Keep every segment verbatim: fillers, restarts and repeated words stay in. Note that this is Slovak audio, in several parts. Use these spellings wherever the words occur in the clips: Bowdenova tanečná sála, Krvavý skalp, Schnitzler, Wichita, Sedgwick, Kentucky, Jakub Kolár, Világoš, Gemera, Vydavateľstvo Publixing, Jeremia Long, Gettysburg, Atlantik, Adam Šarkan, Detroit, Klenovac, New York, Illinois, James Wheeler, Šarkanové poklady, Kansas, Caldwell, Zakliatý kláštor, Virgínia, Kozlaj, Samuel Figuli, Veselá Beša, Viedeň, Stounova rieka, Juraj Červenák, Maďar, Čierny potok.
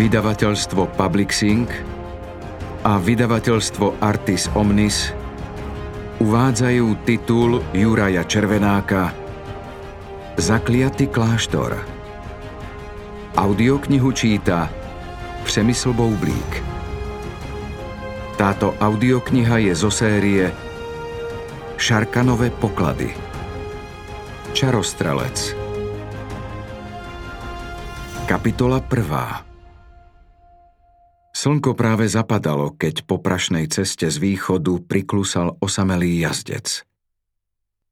Vydavateľstvo Publixing a Vydavateľstvo Artis Omnis uvádzajú titul Juraja Červenáka Zakliatý kláštor. Audioknihu číta Přemysl Boublík. Táto audiokniha je zo série Šarkanové poklady. Čarostralec. Kapitola prvá. Slnko práve zapadalo, keď po prašnej ceste z východu priklusal osamelý jazdec.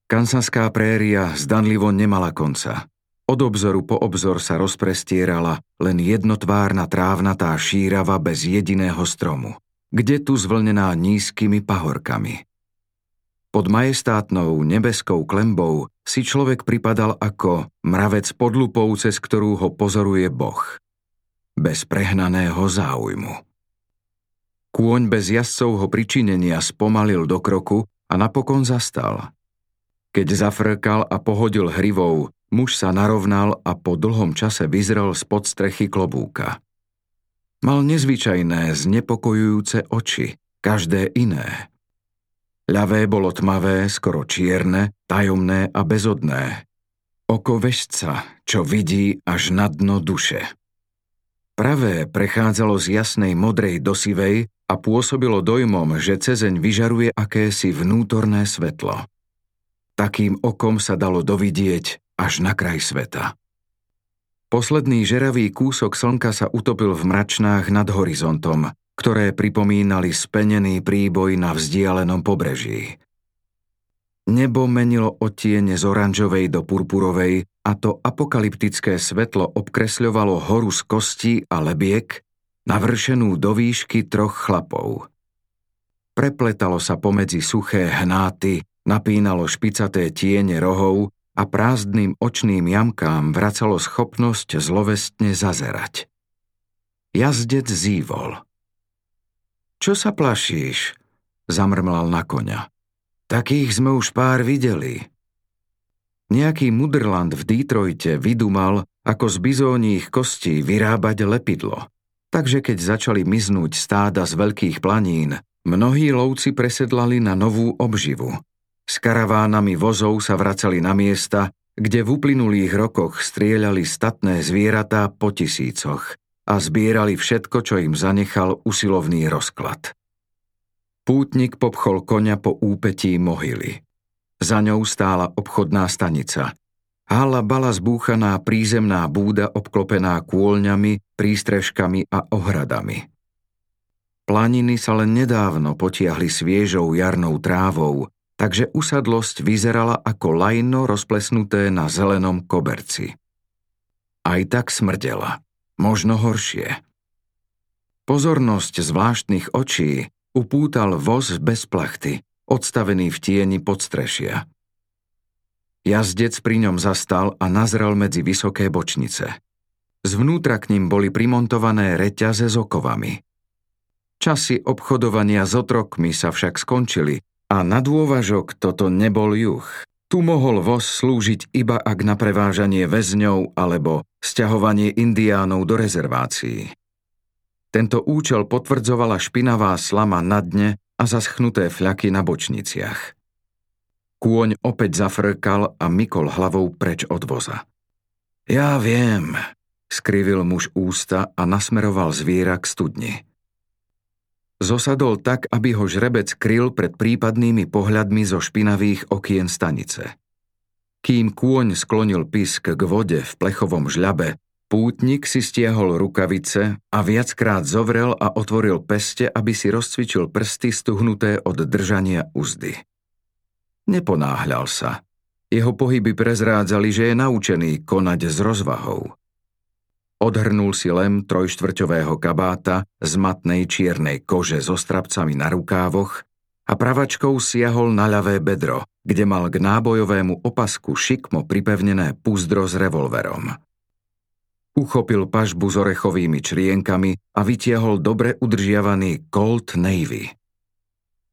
Kansanská préria zdanlivo nemala konca. Od obzoru po obzor sa rozprestierala len jednotvárna trávnatá šírava bez jediného stromu, kde tu zvlnená nízkymi pahorkami. Pod majestátnou nebeskou klembou si človek pripadal ako mravec pod lupou, cez ktorú ho pozoruje Boh. Bez prehnaného záujmu. Kôň bez jazdcovho pričinenia spomalil do kroku a napokon zastal. Keď zafrkal a pohodil hrivou, muž sa narovnal a po dlhom čase vyzrel spod strechy klobúka. Mal nezvyčajné, znepokojujúce oči, každé iné. Ľavé bolo tmavé, skoro čierne, tajomné a bezodné. Oko vešca, čo vidí až na dno duše. Pravé prechádzalo z jasnej modrej do sivej a pôsobilo dojmom, že cezeň vyžaruje akési vnútorné svetlo. Takým okom sa dalo dovidieť až na kraj sveta. Posledný žeravý kúsok slnka sa utopil v mračnách nad horizontom, ktoré pripomínali spenený príboj na vzdialenom pobreží. Nebo menilo odtiene z oranžovej do purpurovej a to apokalyptické svetlo obkresľovalo horu z kostí a lebiek, navršenú do výšky troch chlapov. Prepletalo sa pomedzi suché hnáty, napínalo špicaté tiene rohov a prázdnym očným jamkám vracalo schopnosť zlovestne zazerať. Jazdec zívol. Čo sa plašíš? Zamrmlal na koňa. Takých sme už pár videli. Nejaký Mudrlant v Detroite vydumal, ako z bizóních kostí vyrábať lepidlo. Takže keď začali miznúť stáda z veľkých planín, mnohí lovci presedlali na novú obživu. S karavánami vozov sa vracali na miesta, kde v uplynulých rokoch strieľali statné zvieratá po tisícoch a zbierali všetko, čo im zanechal usilovný rozklad. Pútnik popchol koňa po úpetí mohyly. Za ňou stála obchodná stanica. Hala bala zbúchaná prízemná búda obklopená kôlňami, prístrežkami a ohradami. Planiny sa len nedávno potiahli sviežou jarnou trávou, takže usadlosť vyzerala ako lajno rozplesnuté na zelenom koberci. Aj tak smrdela, možno horšie. Pozornosť zvláštnych očí upútal voz bez plachty, odstavený v tieni podstrešia. Jazdec pri ňom zastal a nazrel medzi vysoké bočnice. Zvnútra k ním boli primontované reťaze s okovami. Časy obchodovania s otrokmi sa však skončili, a na dôvažok toto nebol juh. Tu mohol voz slúžiť iba ak na prevážanie väzňov alebo sťahovanie indiánov do rezervácií. Tento účel potvrdzovala špinavá slama na dne a zaschnuté fľaky na bočniciach. Kôň opäť zafrkal a mykol hlavou preč od voza. Ja viem, skrivil muž ústa a nasmeroval zviera k studni. Zosadol tak, aby ho žrebec kryl pred prípadnými pohľadmi zo špinavých okien stanice. Kým kôň sklonil pysk k vode v plechovom žľabe, pútnik si stiahol rukavice a viackrát zovrel a otvoril peste, aby si rozcvičil prsty stuhnuté od držania uzdy. Neponáhľal sa. Jeho pohyby prezrádzali, že je naučený konať s rozvahou. Odhrnul si lem trojštvrťového kabáta z matnej čiernej kože so strapcami na rukávoch a pravačkou siahol na ľavé bedro, kde mal k nábojovému opasku šikmo pripevnené púzdro s revolverom. Uchopil pažbu s orechovými črienkami a vytiahol dobre udržiavaný Colt Navy.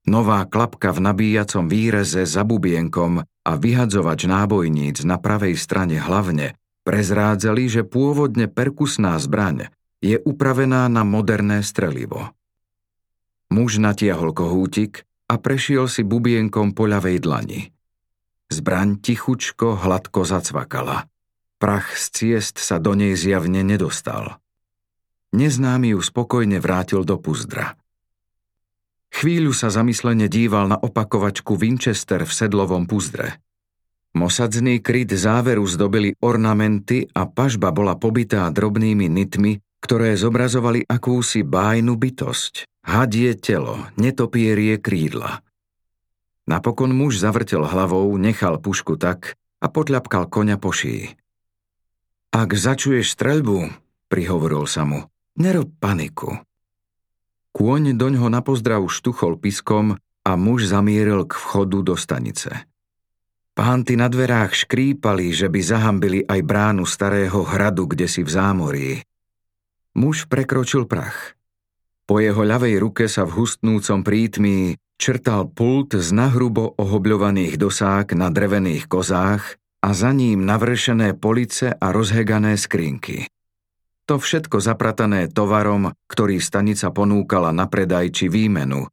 Nová klapka v nabíjacom výreze za bubienkom a vyhadzovač nábojníc na pravej strane hlavne prezrádzali, že pôvodne perkusná zbraň je upravená na moderné strelivo. Muž natiahol kohútik a prešiel si bubienkom po ľavej dlani. Zbraň tichučko hladko zacvakala. Prach z ciest sa do nej zjavne nedostal. Neznámy ju spokojne vrátil do puzdra. Chvíľu sa zamyslene díval na opakovačku Winchester v sedlovom puzdre. Mosadzný kryt záveru zdobili ornamenty a pažba bola pobitá drobnými nitmi, ktoré zobrazovali akúsi bájnu bytosť, hadie telo, netopierie krídla. Napokon muž zavrtel hlavou, nechal pušku tak a potľapkal koňa po šíji. Ak začuješ streľbu, prihovoril sa mu, nerob paniku. Kôň doňho na pozdrav štuchol piskom a muž zamieril k vchodu do stanice. Pánty na dverách škrípali, že by zahambili aj bránu starého hradu, kdesi v zámorí. Muž prekročil prach. Po jeho ľavej ruke sa v hustnúcom prítmí črtal pult z nahrubo ohobľovaných dosák na drevených kozách a za ním navršené police a rozhegané skrinky. To všetko zapratané tovarom, ktorý stanica ponúkala na predaj či výmenu.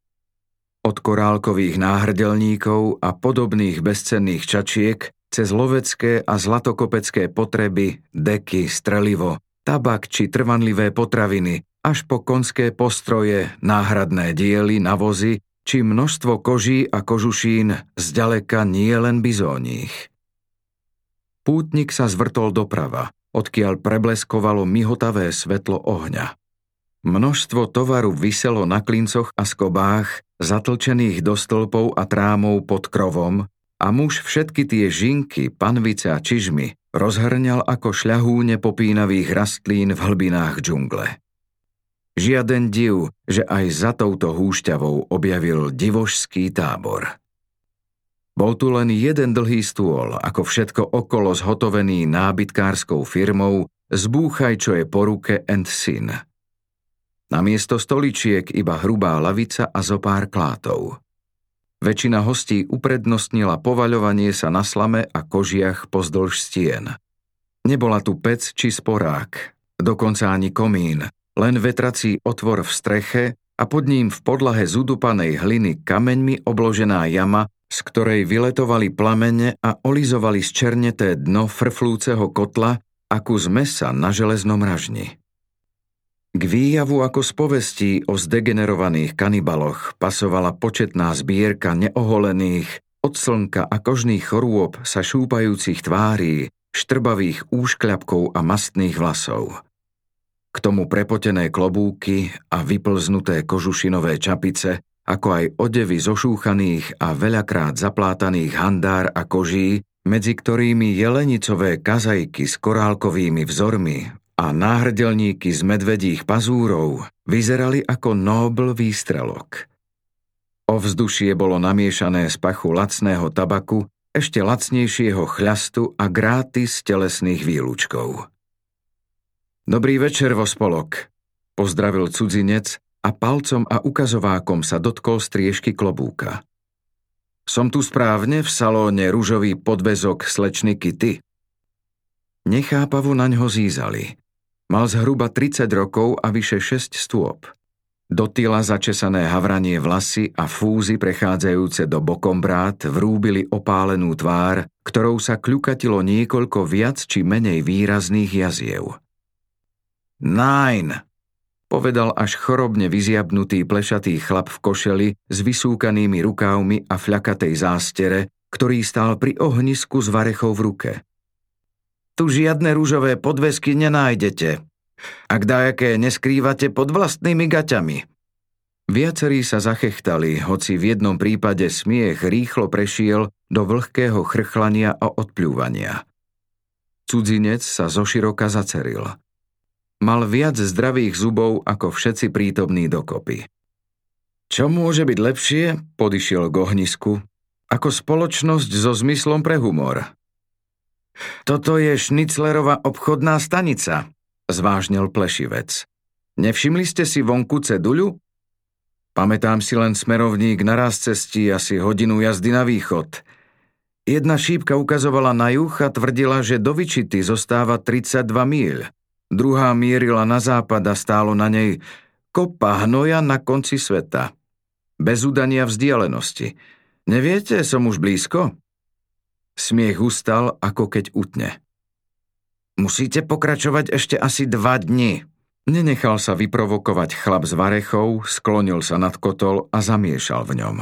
Od korálkových náhrdelníkov a podobných bezcenných čačiek cez lovecké a zlatokopecké potreby, deky, strelivo, tabak či trvanlivé potraviny, až po konské postroje, náhradné diely, navozy či množstvo koží a kožušín zďaleka nie len bizóních. Pútnik sa zvrtol doprava, odkiaľ prebleskovalo mihotavé svetlo ohňa. Množstvo tovaru viselo na klincoch a skobách, zatlčených do stĺpov a trámov pod krovom, a muž všetky tie žinky, panvice a čižmy rozhrňal ako šľahúne popínavých rastlín v hlbinách džungle. Žiaden div, že aj za touto húšťavou objavil divošský tábor. Bol tu len jeden dlhý stôl, ako všetko okolo zhotovený nábytkárskou firmou Zbúchaj, čo je po ruke and syn. Namiesto stoličiek iba hrubá lavica a zo pár klátov. Väčšina hostí uprednostnila povaľovanie sa na slame a kožiach pozdĺž stien. Nebola tu pec či sporák, dokonca ani komín, len vetrací otvor v streche a pod ním v podlahe z udupanej hliny kameňmi obložená jama, z ktorej vyletovali plamene a olizovali zčerneté dno frflúceho kotla a kus mesa na železnom ražni. K výjavu ako z povestí o zdegenerovaných kanibaloch pasovala početná zbierka neoholených, od slnka a kožných chorôb sa šúpajúcich tvárí, štrbavých úškľapkov a mastných vlasov. K tomu prepotené klobúky a vyplznuté kožušinové čapice, ako aj odevy zošúchaných a veľakrát zaplátaných handár a koží, medzi ktorými jelenicové kazajky s korálkovými vzormi a náhrdelníky z medvedích pazúrov vyzerali ako nóbl výstrelok. Ovzdušie bolo namiešané z pachu lacného tabaku, ešte lacnejšieho chľastu a grátis telesných výlučkov. Dobrý večer, vospolok, pozdravil cudzinec a palcom a ukazovákom sa dotkol striežky klobúka. Som tu správne v salóne ružový podväzok slečny Kitty? Nechápavo naňho zízali. Mal zhruba tridsať rokov a vyše šesť stôp. Do tyla začesané havranie vlasy a fúzy prechádzajúce do bokom brát vrúbili opálenú tvár, ktorou sa kľukatilo niekoľko viac či menej výrazných jaziev. Nein! Povedal až chorobne vyziabnutý plešatý chlap v košeli s vysúkanými rukávmi a fľakatej zástere, ktorý stál pri ohnisku s varechou v ruke. Tu žiadne rúžové podvesky nenájdete, ak dajaké neskrývate pod vlastnými gaťami. Viacerí sa zachechtali, hoci v jednom prípade smiech rýchlo prešiel do vlhkého chrchlania a odpľúvania. Cudzinec sa zoširoka zaceril. Mal viac zdravých zubov ako všetci prítomní dokopy. Čo môže byť lepšie, podišiel k ohnisku, ako spoločnosť so zmyslom pre humor. Toto je Schnitzlerova obchodná stanica, zvážnil plešivec. Nevšimli ste si vonku ceduľu? Pamätám si len smerovník na ráz cestí asi hodinu jazdy na východ. Jedna šípka ukazovala na juh a tvrdila, že do Wichity zostáva tridsaťdva míľ. Druhá mierila na západ a stálo na nej kopa hnoja na konci sveta. Bez udania vzdialenosti. Neviete, som už blízko? Smiech ustal, ako keď utne. Musíte pokračovať ešte asi dva dni. Nenechal sa vyprovokovať chlap s varechou, sklonil sa nad kotol a zamiešal v ňom.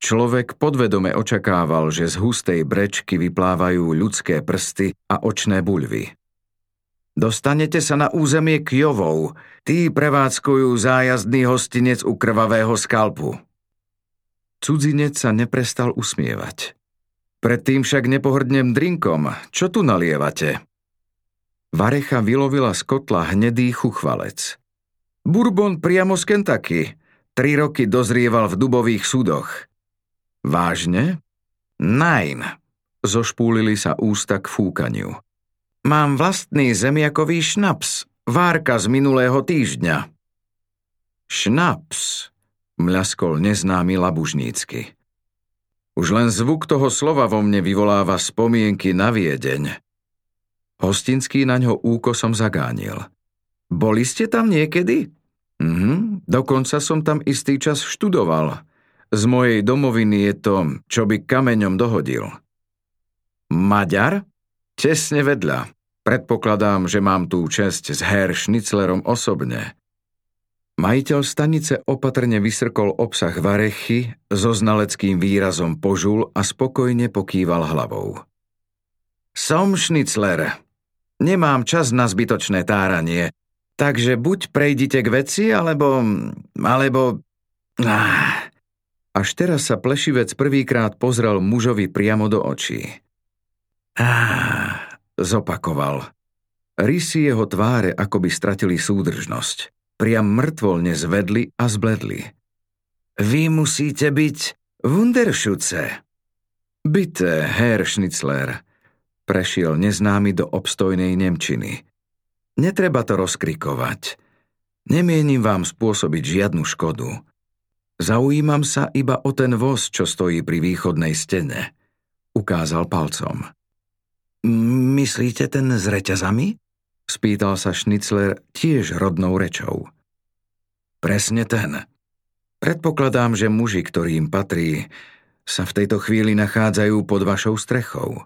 Človek podvedome očakával, že z hustej brečky vyplávajú ľudské prsty a očné buľvy. Dostanete sa na územie Jowov. Tí prevádzkujú zájazdný hostinec u Krvavého skalpu. Cudzinec sa neprestal usmievať. Predtým však nepohrdnem drinkom. Čo tu nalievate? Varecha vylovila z kotla hnedý chuchvalec. Bourbon priamo z Kentucky. Tri roky dozrieval v dubových súdoch. Vážne? Nein. Zošpúlili sa ústa k fúkaniu. Mám vlastný zemiakový šnaps, várka z minulého týždňa. Šnaps, mľaskol neznámy labužnícky. Už len zvuk toho slova vo mne vyvoláva spomienky na Viedeň. Hostinský na ňo úkosom zagánil. Boli ste tam niekedy? Mhm, dokonca som tam istý čas študoval. Z mojej domoviny je to, čo by kameňom dohodil. Maďar? Tesne vedľa. Predpokladám, že mám tú česť s Herr Schnitzlerom osobne. Majiteľ stanice opatrne vysrkol obsah varechy, so znaleckým výrazom požul a spokojne pokýval hlavou. Som Schnitzler. Nemám čas na zbytočné táranie, takže buď prejdite k veci, alebo... alebo... Ah. Až teraz sa plešivec prvýkrát pozrel mužovi priamo do očí. Áh, zopakoval. Rysy jeho tváre akoby stratili súdržnosť. Priam mŕtvolne zvedli a zbledli. Vy musíte byť Wunderschütze. Bitte, Herr Schnitzler, prešiel neznámy do obstojnej nemčiny. Netreba to rozkrikovať. Nemienim vám spôsobiť žiadnu škodu. Zaujímam sa iba o ten voz, čo stojí pri východnej stene. Ukázal palcom. Myslíte ten s reťazami? Spýtal sa Schnitzler tiež rodnou rečou. Presne ten. Predpokladám, že muži, ktorým patrí, sa v tejto chvíli nachádzajú pod vašou strechou.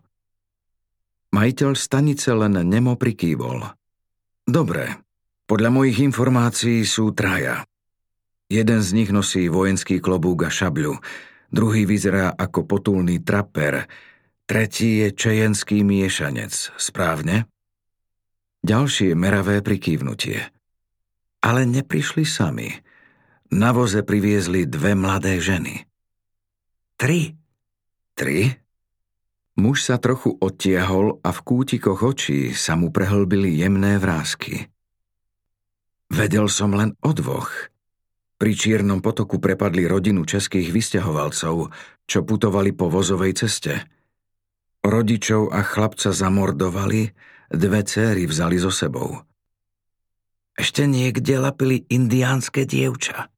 Majiteľ stanice len nemo prikývol. Dobre, podľa mojich informácií sú traja. Jeden z nich nosí vojenský klobúk a šabľu, druhý vyzerá ako potulný traper, tretí je čejenský miešanec, správne? Ďalšie meravé prikývnutie. Ale neprišli sami. Na voze priviezli dve mladé ženy. Tri. Tri? Muž sa trochu odtiahol a v kútikoch očí sa mu prehlbili jemné vrásky. Vedel som len o dvoch. Pri Čiernom potoku prepadli rodinu českých vysťahovalcov, čo putovali po vozovej ceste. Rodičov a chlapca zamordovali, dve céry vzali so sebou. Ešte niekde lapili indiánske dievča.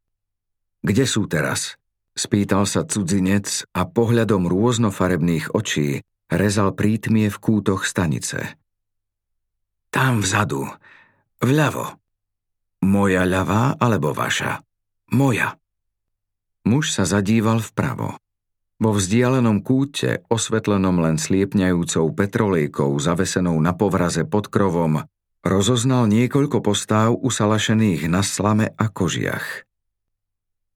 Kde sú teraz? Spýtal sa cudzinec a pohľadom rôznofarebných očí rezal prítmie v kútoch stanice. Tam vzadu, vľavo. Moja ľavá alebo vaša? Moja. Muž sa zadíval vpravo. Vo vzdialenom kúte, osvetlenom len sliepňajúcou petrolejkou zavesenou na povraze pod krovom, rozoznal niekoľko postáv usalašených na slame a kožiach.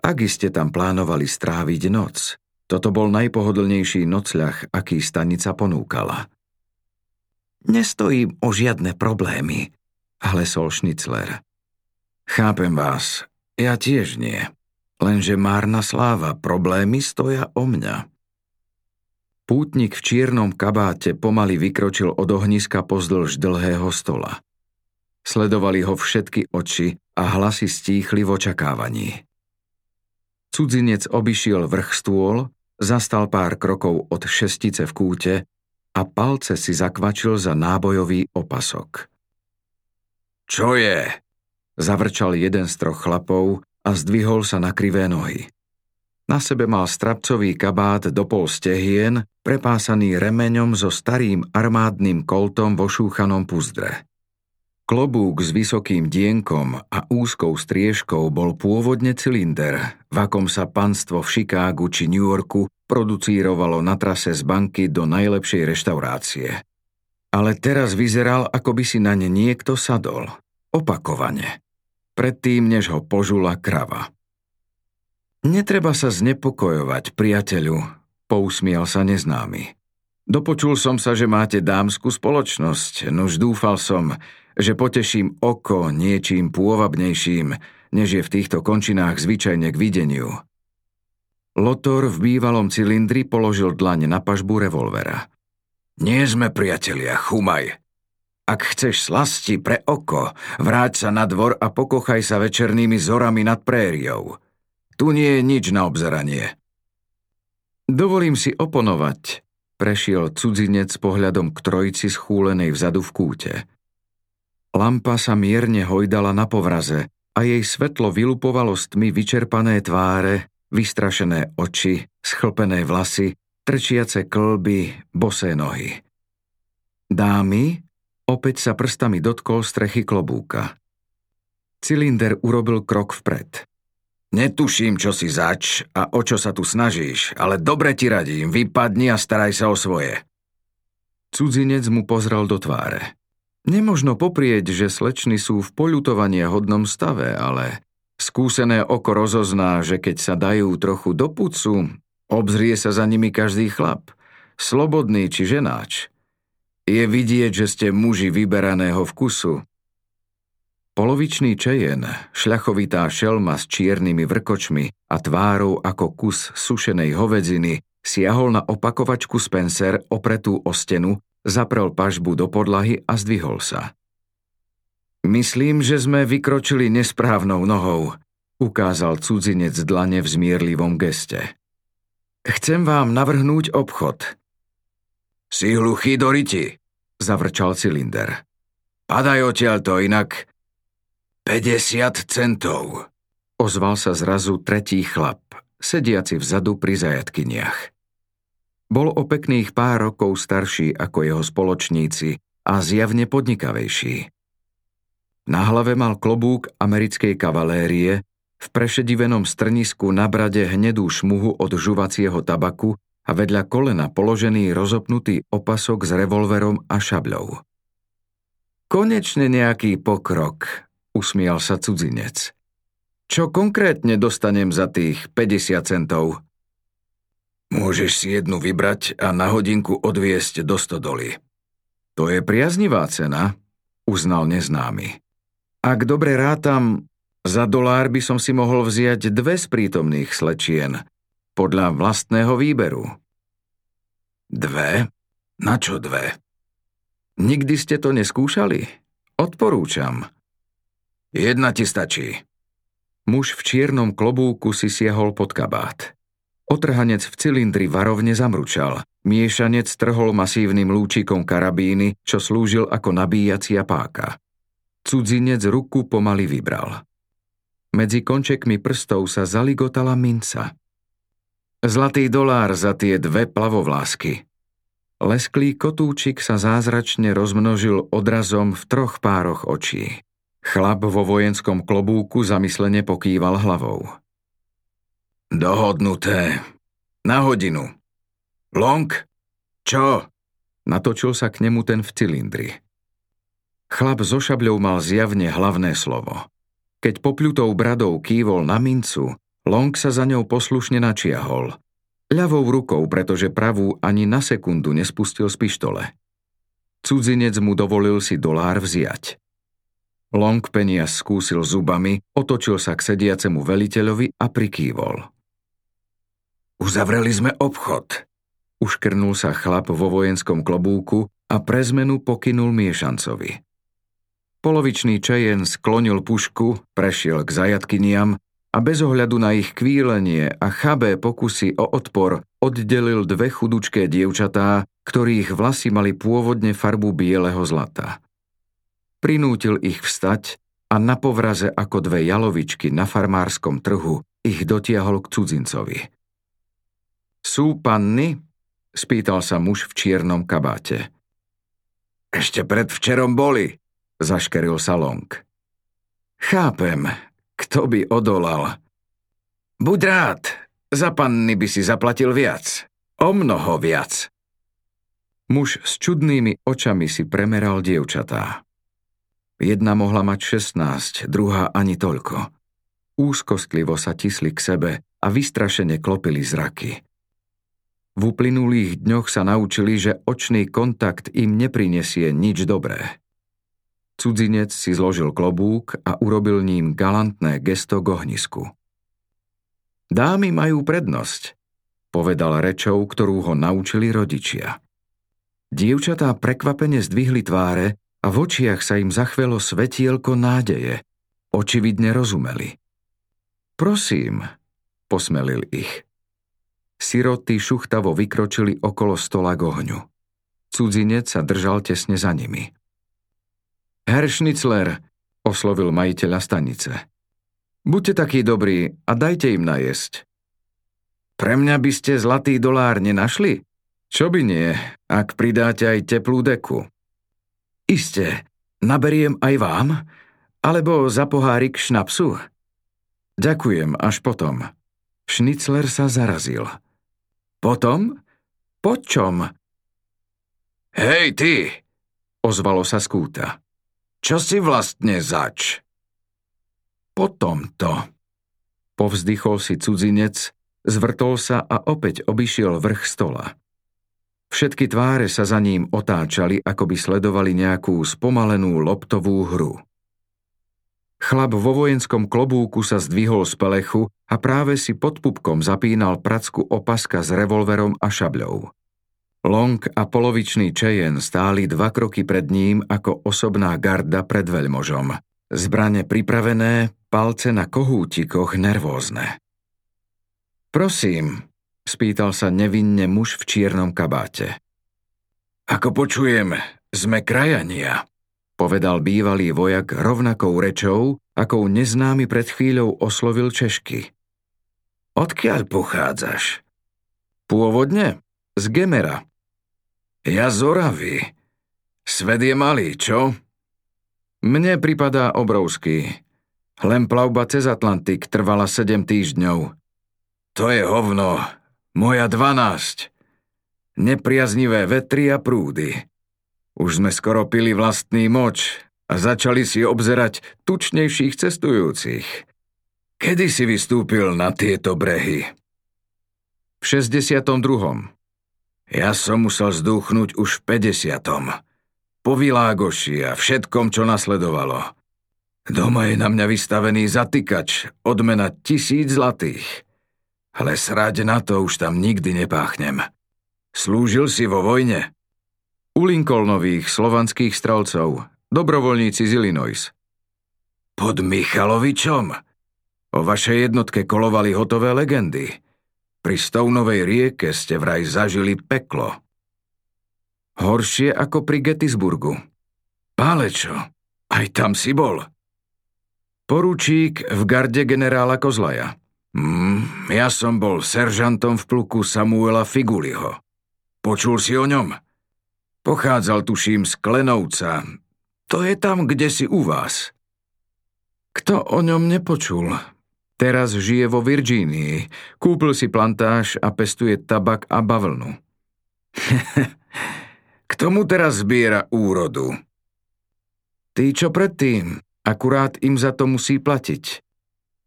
Ak iste tam plánovali stráviť noc, toto bol najpohodlnejší nocľah, aký stanica ponúkala. Nestojím o žiadne problémy, hlesol Schnitzler. Chápem vás, ja tiež nie. Lenže márna sláva, problémy stoja o mňa. Pútnik v čiernom kabáte pomaly vykročil od ohniska pozdĺž dlhého stola. Sledovali ho všetky oči a hlasy stíchli v očakávaní. Cudzinec obišiel vrch stôl, zastal pár krokov od šestice v kúte a palce si zakvačil za nábojový opasok. Čo je? Zavrčal jeden z troch chlapov a zdvihol sa na krivé nohy. Na sebe mal strapcový kabát do pol stehien, prepásaný remeňom so starým armádnym koltom vo šúchanom puzdre. Klobúk s vysokým dienkom a úzkou striežkou bol pôvodne cylinder, v akom sa panstvo v Chicagu či New Yorku producírovalo na trase z banky do najlepšej reštaurácie. Ale teraz vyzeral, ako by si na ne niekto sadol. Opakovane. Predtým, než ho požula krava. Netreba sa znepokojovať, priateľu, pousmial sa neznámy. Dopočul som sa, že máte dámsku spoločnosť, nuž dúfal som, že poteším oko niečím pôvabnejším, než je v týchto končinách zvyčajne k videniu. Lotor v bývalom cylindri položil dlaň na pažbu revolvera. Nie sme priatelia, chumaj. Ak chceš slasti pre oko, vráť sa na dvor a pokochaj sa večernými zorami nad prériou. Tu nie je nič na obzeranie. Dovolím si oponovať, prešiel cudzinec pohľadom k trojici schúlenej vzadu v kúte. Lampa sa mierne hojdala na povraze a jej svetlo vylupovalo z tmy vyčerpané tváre, vystrašené oči, schlpené vlasy, trčiace klby, bosé nohy. Dámy, opäť sa prstami dotkol strechy klobúka. Cylinder urobil krok vpred. Netuším, čo si zač a o čo sa tu snažíš, ale dobre ti radím, vypadni a staraj sa o svoje. Cudzinec mu pozrel do tváre. Nemožno poprieť, že slečny sú v poľutovaniahodnom stave, ale skúsené oko rozozná, že keď sa dajú trochu do pucu, obzrie sa za nimi každý chlap, slobodný či ženáč. Je vidieť, že ste muži vyberaného vkusu. Polovičný čejen, šľachovitá šelma s čiernymi vrkočmi a tvárou ako kus sušenej hovedziny, siahol na opakovačku Spencer opretú o stenu, zaprel pažbu do podlahy a zdvihol sa. Myslím, že sme vykročili nesprávnou nohou, ukázal cudzinec dlane v zmierlivom geste. Chcem vám navrhnúť obchod. Si hluchý do riti, zavrčal cylinder. Padaj odtiaľto, inak... päťdesiat centov, ozval sa zrazu tretí chlap, sediaci vzadu pri zajatkyniach. Bol o pekných pár rokov starší ako jeho spoločníci a zjavne podnikavejší. Na hlave mal klobúk americkej kavalérie, v prešedivenom strnisku na brade hnedú šmuhu od žuvacieho tabaku a vedľa kolena položený rozopnutý opasok s revolverom a šabľou. Konečne nejaký pokrok, usmial sa cudzinec. Čo konkrétne dostanem za tých päťdesiat centov? Môžeš si jednu vybrať a na hodinku odviesť do stodoly. To je priaznivá cena, uznal neznámy. Ak dobre rátam, za dolár by som si mohol vziať dve z prítomných slečien, podľa vlastného výberu. Dve? Na čo dve? Nikdy ste to neskúšali? Odporúčam. Jedna ti stačí. Muž v čiernom klobúku si siahol pod kabát. Otrhanec v cylindri varovne zamručal. Miešanec trhol masívnym lúčikom karabíny, čo slúžil ako nabíjacia páka. Cudzinec ruku pomaly vybral. Medzi končekmi prstov sa zaligotala minca. Zlatý dolár za tie dve plavovlásky. Lesklý kotúčik sa zázračne rozmnožil odrazom v troch pároch očí. Chlap vo vojenskom klobúku zamyslene pokýval hlavou. Dohodnuté. Na hodinu. Long? Čo? Natočil sa k nemu ten v cylindri. Chlap so šabľou mal zjavne hlavné slovo. Keď popľutou bradou kývol na mincu, Long sa za ňou poslušne načiahol. Ľavou rukou, pretože pravú ani na sekundu nespustil z pištole. Cudzinec mu dovolil si dolár vziať. Long peniaz skúsil zubami, otočil sa k sediacemu veliteľovi a prikývol. Uzavreli sme obchod. Uškrnul sa chlap vo vojenskom klobúku a pre zmenu pokynul miešancovi. Polovičný čejen sklonil pušku, prešiel k zajatkyniam a bez ohľadu na ich kvílenie a chabé pokusy o odpor oddelil dve chudučké dievčatá, ktorých vlasy mali pôvodne farbu bieleho zlata. Prinútil ich vstať a na povraze ako dve jalovičky na farmárskom trhu ich dotiahol k cudzincovi. Sú panny? Spýtal sa muž v čiernom kabáte. Ešte predvčerom boli, zaškeril sa Long. Chápem, kto by odolal. Buď rád, za panny by si zaplatil viac, o mnoho viac. Muž s čudnými očami si premeral dievčatá. Jedna mohla mať šestnásť, druhá ani toľko. Úzkostlivo sa tisli k sebe a vystrašene klopili zraky. V uplynulých dňoch sa naučili, že očný kontakt im neprinesie nič dobré. Cudzinec si zložil klobúk a urobil ním galantné gesto k ohnisku. Dámy majú prednosť, povedal rečou, ktorú ho naučili rodičia. Dievčatá prekvapene zdvihli tváre a v očiach sa im zachvelo svetielko nádeje. Očividne rozumeli. Prosím, posmelil ich. Siroty šuchtavo vykročili okolo stola k ohňu. Cudzinec sa držal tesne za nimi. Herr Schnitzler, oslovil majiteľa stanice. Buďte takí dobrí a dajte im najesť. Pre mňa by ste zlatý dolár nenašli? Čo by nie, ak pridáte aj teplú deku? Iste, naberiem aj vám? Alebo za pohárik šnapsu? Ďakujem, až potom. Šnicler sa zarazil. Potom? Po čom? Hej, ty! Ozvalo sa z kúta. Čo si vlastne zač? Po tomto. Povzdychol si cudzinec, zvrtol sa a opäť obišiel vrch stola. Všetky tváre sa za ním otáčali, ako by sledovali nejakú spomalenú loptovú hru. Chlap vo vojenskom klobúku sa zdvihol z pelechu a práve si pod pupkom zapínal pracku opaska s revolverom a šabľou. Long a polovičný Cheyenne stáli dva kroky pred ním ako osobná garda pred veľmožom. Zbrane pripravené, palce na kohútikoch nervózne. Prosím... spýtal sa nevinne muž v čiernom kabáte. Ako počujem, sme krajania, povedal bývalý vojak rovnakou rečou, akou neznámy pred chvíľou oslovil Češky. Odkiaľ pochádzaš? Pôvodne? Z Gemera. Ja z Oravy. Svet je malý, čo? Mne pripadá obrovský. Len plavba cez Atlantik trvala sedem týždňov. To je hovno... Moja dvanásť. Nepriaznivé vetry a prúdy. Už sme skoro pili vlastný moč a začali si obzerať tučnejších cestujúcich. Kedy si vystúpil na tieto brehy? V šesťdesiatom druhom. Ja som musel zdúchnuť už v päťdesiatom. Po Világoši a všetkom, čo nasledovalo. Doma je na mňa vystavený zatýkač, odmena tisíc zlatých. Ale srať na to, už tam nikdy nepáchnem. Slúžil si vo vojne? U Lincolnových slovanských strelcov, dobrovoľníci z Illinois. Pod Michalovičom? O vašej jednotke kolovali hotové legendy. Pri Stounovej rieke ste vraj zažili peklo. Horšie ako pri Gettysburgu. Pálečo, aj tam si bol. Poručík v garde generála Kozlaja. Mm, ja som bol seržantom v pluku Samuela Figuliho. Počul si o ňom? Pochádzal tuším z Klenovca. To je tam, kde si u vás. Kto o ňom nepočul? Teraz žije vo Virgínii. Kúpil si plantáž a pestuje tabak a bavlnu. Kto mu teraz zbiera úrodu? Tí, čo predtým. Akurát im za to musí platiť.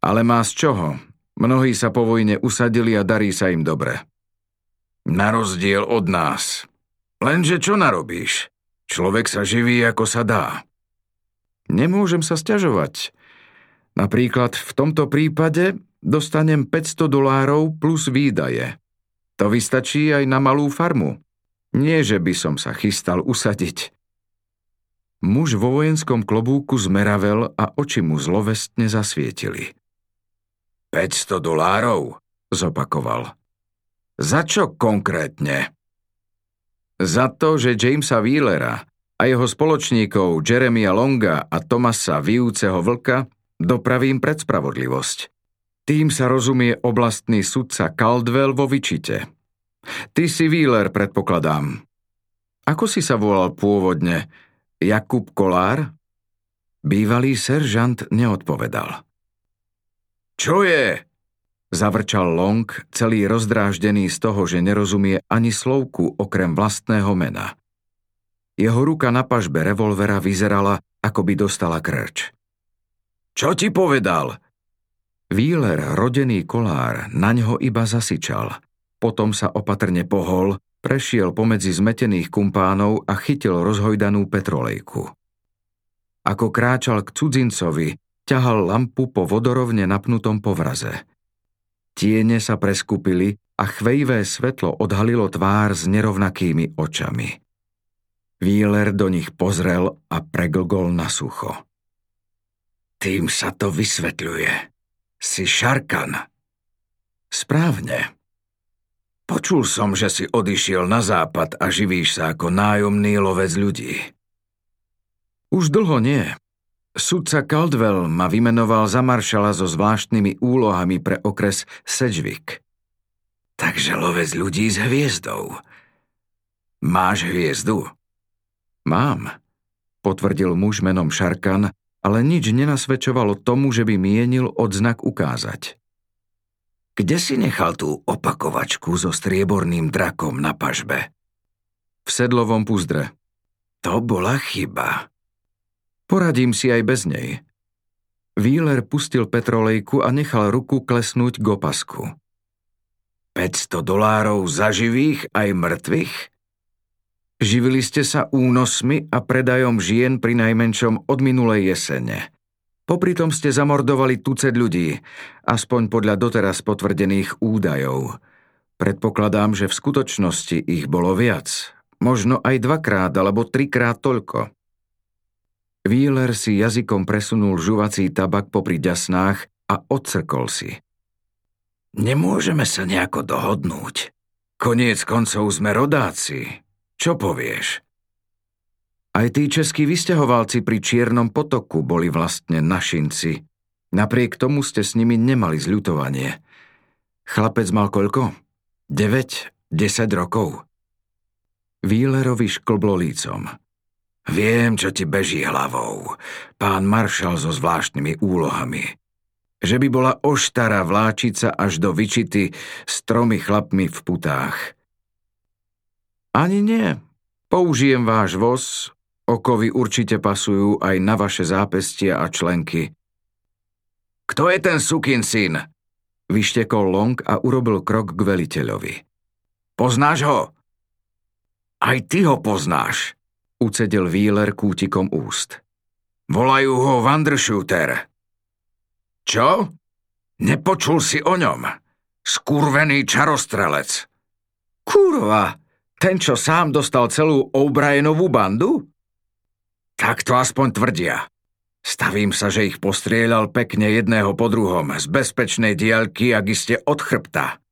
Ale má z čoho? Mnohí sa po vojne usadili a darí sa im dobre. Na rozdiel od nás. Lenže čo narobíš? Človek sa živí, ako sa dá. Nemôžem sa sťažovať. Napríklad v tomto prípade dostanem päťsto dolárov plus výdaje. To vystačí aj na malú farmu. Nie, že by som sa chystal usadiť. Muž vo vojenskom klobúku zmeravel a oči mu zlovestne zasvietili. päťsto dolárov, zopakoval. Za čo konkrétne? Za to, že Jamesa Wheelera a jeho spoločníkov Jeremia Longa a Thomasa Vyjúceho vlka dopravím pred spravodlivosť. Tým sa rozumie oblastný sudca Caldwell vo Wichite. Ty si Wheeler, predpokladám. Ako si sa volal pôvodne? Jakub Kolár? Bývalý seržant neodpovedal. Čo je? Zavrčal Long, celý rozdráždený z toho, že nerozumie ani slovku okrem vlastného mena. Jeho ruka na pažbe revolvera vyzerala, ako by dostala krč. Čo ti povedal? Wheeler, rodený kolár, naňho iba zasičal. Potom sa opatrne pohol, prešiel pomedzi zmetených kumpánov a chytil rozhojdanú petrolejku. Ako kráčal k cudzincovi, ťahal lampu po vodorovne napnutom povraze. Tiene sa preskupili a chvejivé svetlo odhalilo tvár s nerovnakými očami. Wheeler do nich pozrel a preglgol na sucho. Tým sa to vysvetľuje. Si Šarkan. Správne. Počul som, že si odišiel na západ a živíš sa ako nájomný lovec ľudí. Už dlho nie. Sudca Caldwell ma vymenoval za maršala so zvláštnymi úlohami pre okres Sedgwick. Takže lovec ľudí s hviezdou. Máš hviezdu? Mám, potvrdil muž menom Šarkan, ale nič nenasvedčovalo tomu, že by mienil odznak ukázať. Kde si nechal tú opakovačku so strieborným drakom na pažbe? V sedlovom puzdre. To bola chyba. Poradím si aj bez nej. Wheeler pustil petrolejku a nechal ruku klesnúť k opasku. päťsto dolárov za živých aj mŕtvych? Živili ste sa únosmi a predajom žien pri najmenšom od minulej jesene. Popritom ste zamordovali tucet ľudí, aspoň podľa doteraz potvrdených údajov. Predpokladám, že v skutočnosti ich bolo viac. Možno aj dvakrát alebo trikrát toľko. Wheeler si jazykom presunul žuvací tabak popri ďasnách a odcrkol si. Nemôžeme sa nejako dohodnúť. Koniec koncov sme rodáci. Čo povieš? Aj tí českí vysťahovalci pri Čiernom potoku boli vlastne našinci. Napriek tomu ste s nimi nemali zľutovanie. Chlapec mal koľko? deväť, desať rokov. Wheelerovi šklblo lícom. Viem, čo ti beží hlavou, pán maršal so zvláštnymi úlohami. Že by bola oštara vláčiť sa až do Wichity s tromi chlapmi v putách. Ani nie. Použijem váš voz, okovy určite pasujú aj na vaše zápestia a členky. Kto je ten sukin syn? Vyštekol Long a urobil krok k veliteľovi. Poznáš ho? Aj ty ho poznáš. Ucedil Wheeler kútikom úst. Volajú ho Wunderschütze. Čo? Nepočul si o ňom? Skurvený čarostrelec. Kurva, ten, čo sám dostal celú O'Brienovú bandu? Tak to aspoň tvrdia. Stavím sa, že ich postrieľal pekne jedného po druhom z bezpečnej diaľky, ak iste od chrbta.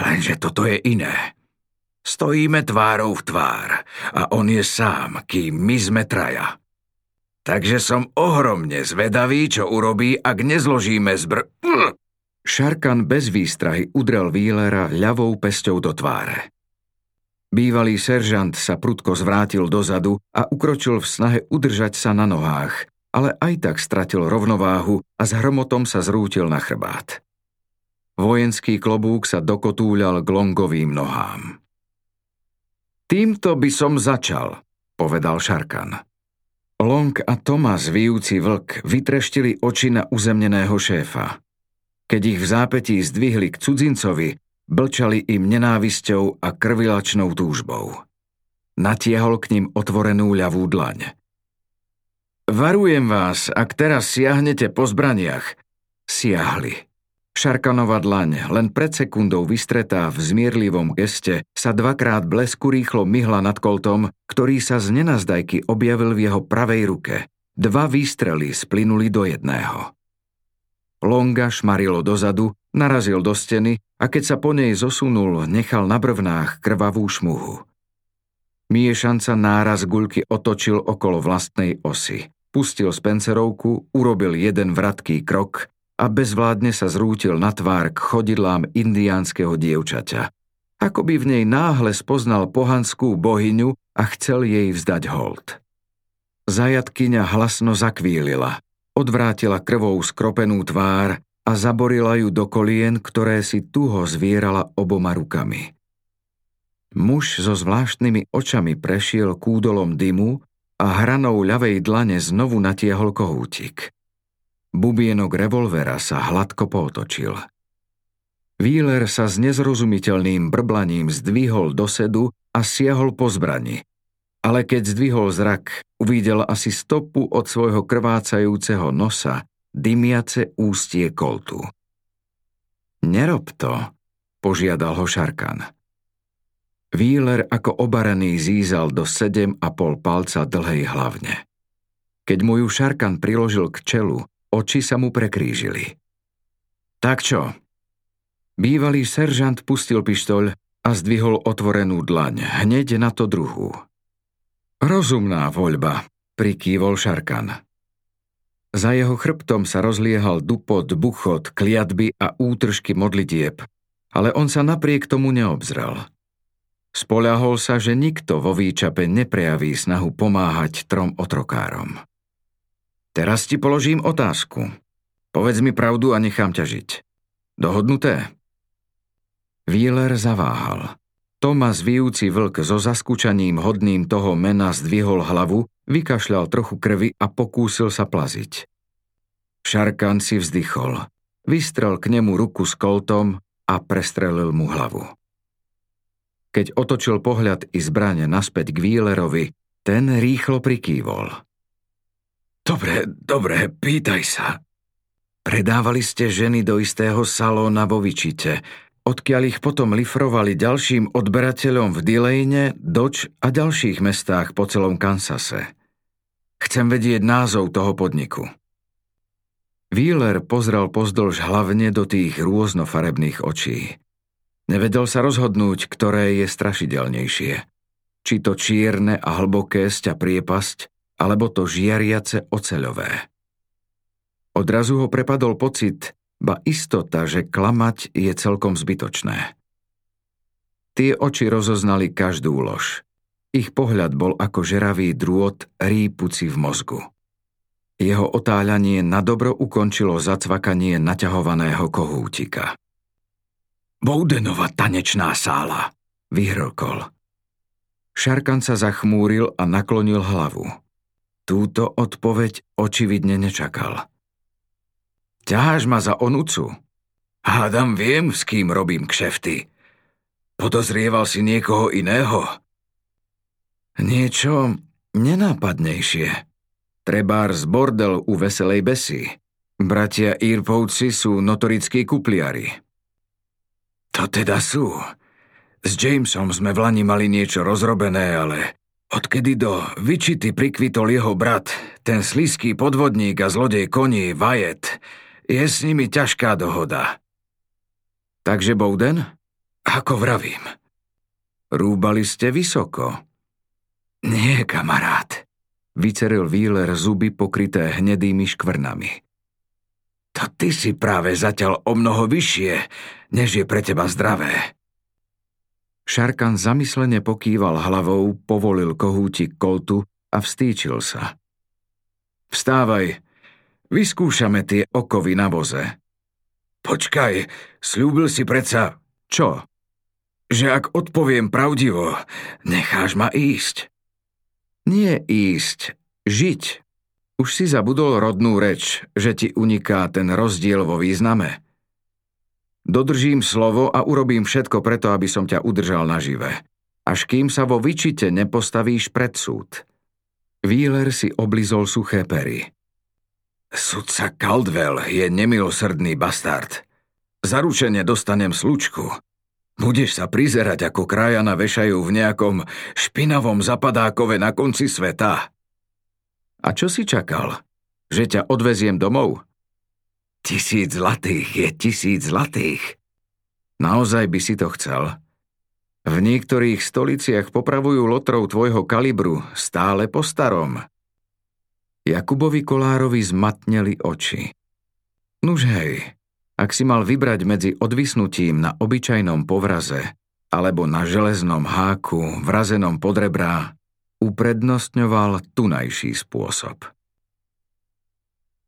Lenže toto je iné. Stojíme tvárou v tvár a on je sám, kým my sme traja. Takže som ohromne zvedavý, čo urobí, ak nezložíme zbr... Šarkan bez výstrahy udrel Wheelera ľavou pesťou do tváre. Bývalý seržant sa prudko zvrátil dozadu a ukročil v snahe udržať sa na nohách, ale aj tak stratil rovnováhu a s hromotom sa zrútil na chrbát. Vojenský klobúk sa dokotúľal k Longovým nohám. Týmto by som začal, povedal Šarkan. Long a Thomas, vyjúci vlk, vytreštili oči na uzemneného šéfa. Keď ich v zápätí zdvihli k cudzincovi, blčali im nenávisťou a krvilačnou túžbou. Natiehol k ním otvorenú ľavú dlaň. Varujem vás, ak teraz siahnete po zbraniach. Siahli. Šarkanova dlaň, len pred sekundou vystretá v zmierlivom geste, sa dvakrát blesku rýchlo myhla nad koltom, ktorý sa z nenazdajky objavil v jeho pravej ruke. Dva výstrely splynuli do jedného. Longa šmarilo dozadu, narazil do steny a keď sa po nej zosunul, nechal na brvnách krvavú šmuhu. Miešanca náraz guľky otočil okolo vlastnej osy. Pustil spencerovku, urobil jeden vratký krok a bezvládne sa zrútil na tvár k chodidlám indiánskeho dievčaťa. Ako by v nej náhle spoznal pohanskú bohyňu a chcel jej vzdať hold. Zajatkyňa hlasno zakvílila, odvrátila krvou skropenú tvár a zaborila ju do kolien, ktoré si tuho zvierala oboma rukami. Muž so zvláštnymi očami prešiel kúdolom dymu a hranou ľavej dlane znovu natiahol kohútik. Bubienok revolvera sa hladko pootočil. Wheeler sa s nezrozumiteľným brblaním zdvihol do sedu a siahol po zbrani, ale keď zdvihol zrak, uvidel asi stopu od svojho krvácajúceho nosa dymiace ústie koltu. Nerob to, požiadal ho Šarkan. Wheeler ako obaraný zízal do sedem a pol palca dlhej hlavne. Keď mu ju Šarkan priložil k čelu, oči sa mu prekrížili. Tak čo? Bývalý seržant pustil pištoľ a zdvihol otvorenú dlaň, hneď na to druhú. Rozumná voľba, prikývol Šarkan. Za jeho chrbtom sa rozliehal dupot, buchot, kliatby a útržky modlitieb, ale on sa napriek tomu neobzrel. Spoľahol sa, že nikto vo výčape neprejaví snahu pomáhať trom otrokárom. Teraz ti položím otázku. Povedz mi pravdu a nechám ťa žiť. Dohodnuté? Wheeler zaváhal. Thomas vijúci vlk so zaskúčaním hodným toho mena zdvihol hlavu, vykašľal trochu krvi a pokúsil sa plaziť. Šarkan si vzdychol. Vystrel k nemu ruku s koltom a prestrelil mu hlavu. Keď otočil pohľad i zbrane naspäť k Wheelerovi, ten rýchlo prikývol. Dobre, dobre, pýtaj sa. Predávali ste ženy do istého salóna vo Wichite, odkiaľ ich potom lifrovali ďalším odberateľom v Dillane, Dodge a ďalších mestách po celom Kansase. Chcem vedieť názov toho podniku. Wheeler pozrel pozdĺž hlavne do tých rôznofarebných očí. Nevedel sa rozhodnúť, ktoré je strašidelnejšie. Či to čierne a hlboké sťa priepasť, alebo to žiariace oceľové. Odrazu ho prepadol pocit, ba istota, že klamať je celkom zbytočné. Tie oči rozoznali každú lož. Ich pohľad bol ako žeravý drôt rýpuci v mozgu. Jeho otáľanie nadobro ukončilo zacvakanie naťahovaného kohútika. Bowdenova tanečná sála, vyhrkol. Šarkan sa zachmúril a naklonil hlavu. Túto odpoveď očividne nečakal. Ťaháš ma za onucu? Hádam viem, s kým robím kšefty. Podozrieval si niekoho iného? Niečo nenápadnejšie. Trebárs bordel u Veselej Besy. Bratia Irpovci sú notorickí kupliari. To teda sú. S Jamesom sme v lani mali niečo rozrobené, ale odkedy do Wichity prikvitol jeho brat, ten slízký podvodník a zlodej koní Wyatt, je s nimi ťažká dohoda. Takže Bowden? Ako vravím. Rúbali ste vysoko. Nie, kamarát. Vyceril Wheeler zuby pokryté hnedými škvrnami. To ty si práve zatiaľ o mnoho vyššie, než je pre teba zdravé. Šarkan zamyslene pokýval hlavou, povolil kohútik koltu a vstýčil sa. Vstávaj, vyskúšame tie okovy na voze. Počkaj, sľúbil si predsa... Čo? Že ak odpoviem pravdivo, necháš ma ísť. Nie ísť, žiť. Už si zabudol rodnú reč, že ti uniká ten rozdiel vo význame. Dodržím slovo a urobím všetko preto, aby som ťa udržal nažive. Až kým sa vo Wichite nepostavíš pred súd. Wheeler si oblizol suché pery. Sudca Caldwell je nemilosrdný bastard. Zaručene dostanem slučku. Budeš sa prizerať, ako krajana vešajú v nejakom špinavom zapadákove na konci sveta. A čo si čakal? Že ťa odveziem domov? Tisíc zlatých je tisíc zlatých. Naozaj by si to chcel? V niektorých stoliciach popravujú lotrov tvojho kalibru, stále po starom. Jakubovi Kolárovi zmatneli oči. Nuž hej, ak si mal vybrať medzi odvisnutím na obyčajnom povraze alebo na železnom háku, vrazenom pod rebrá, uprednostňoval tunajší spôsob.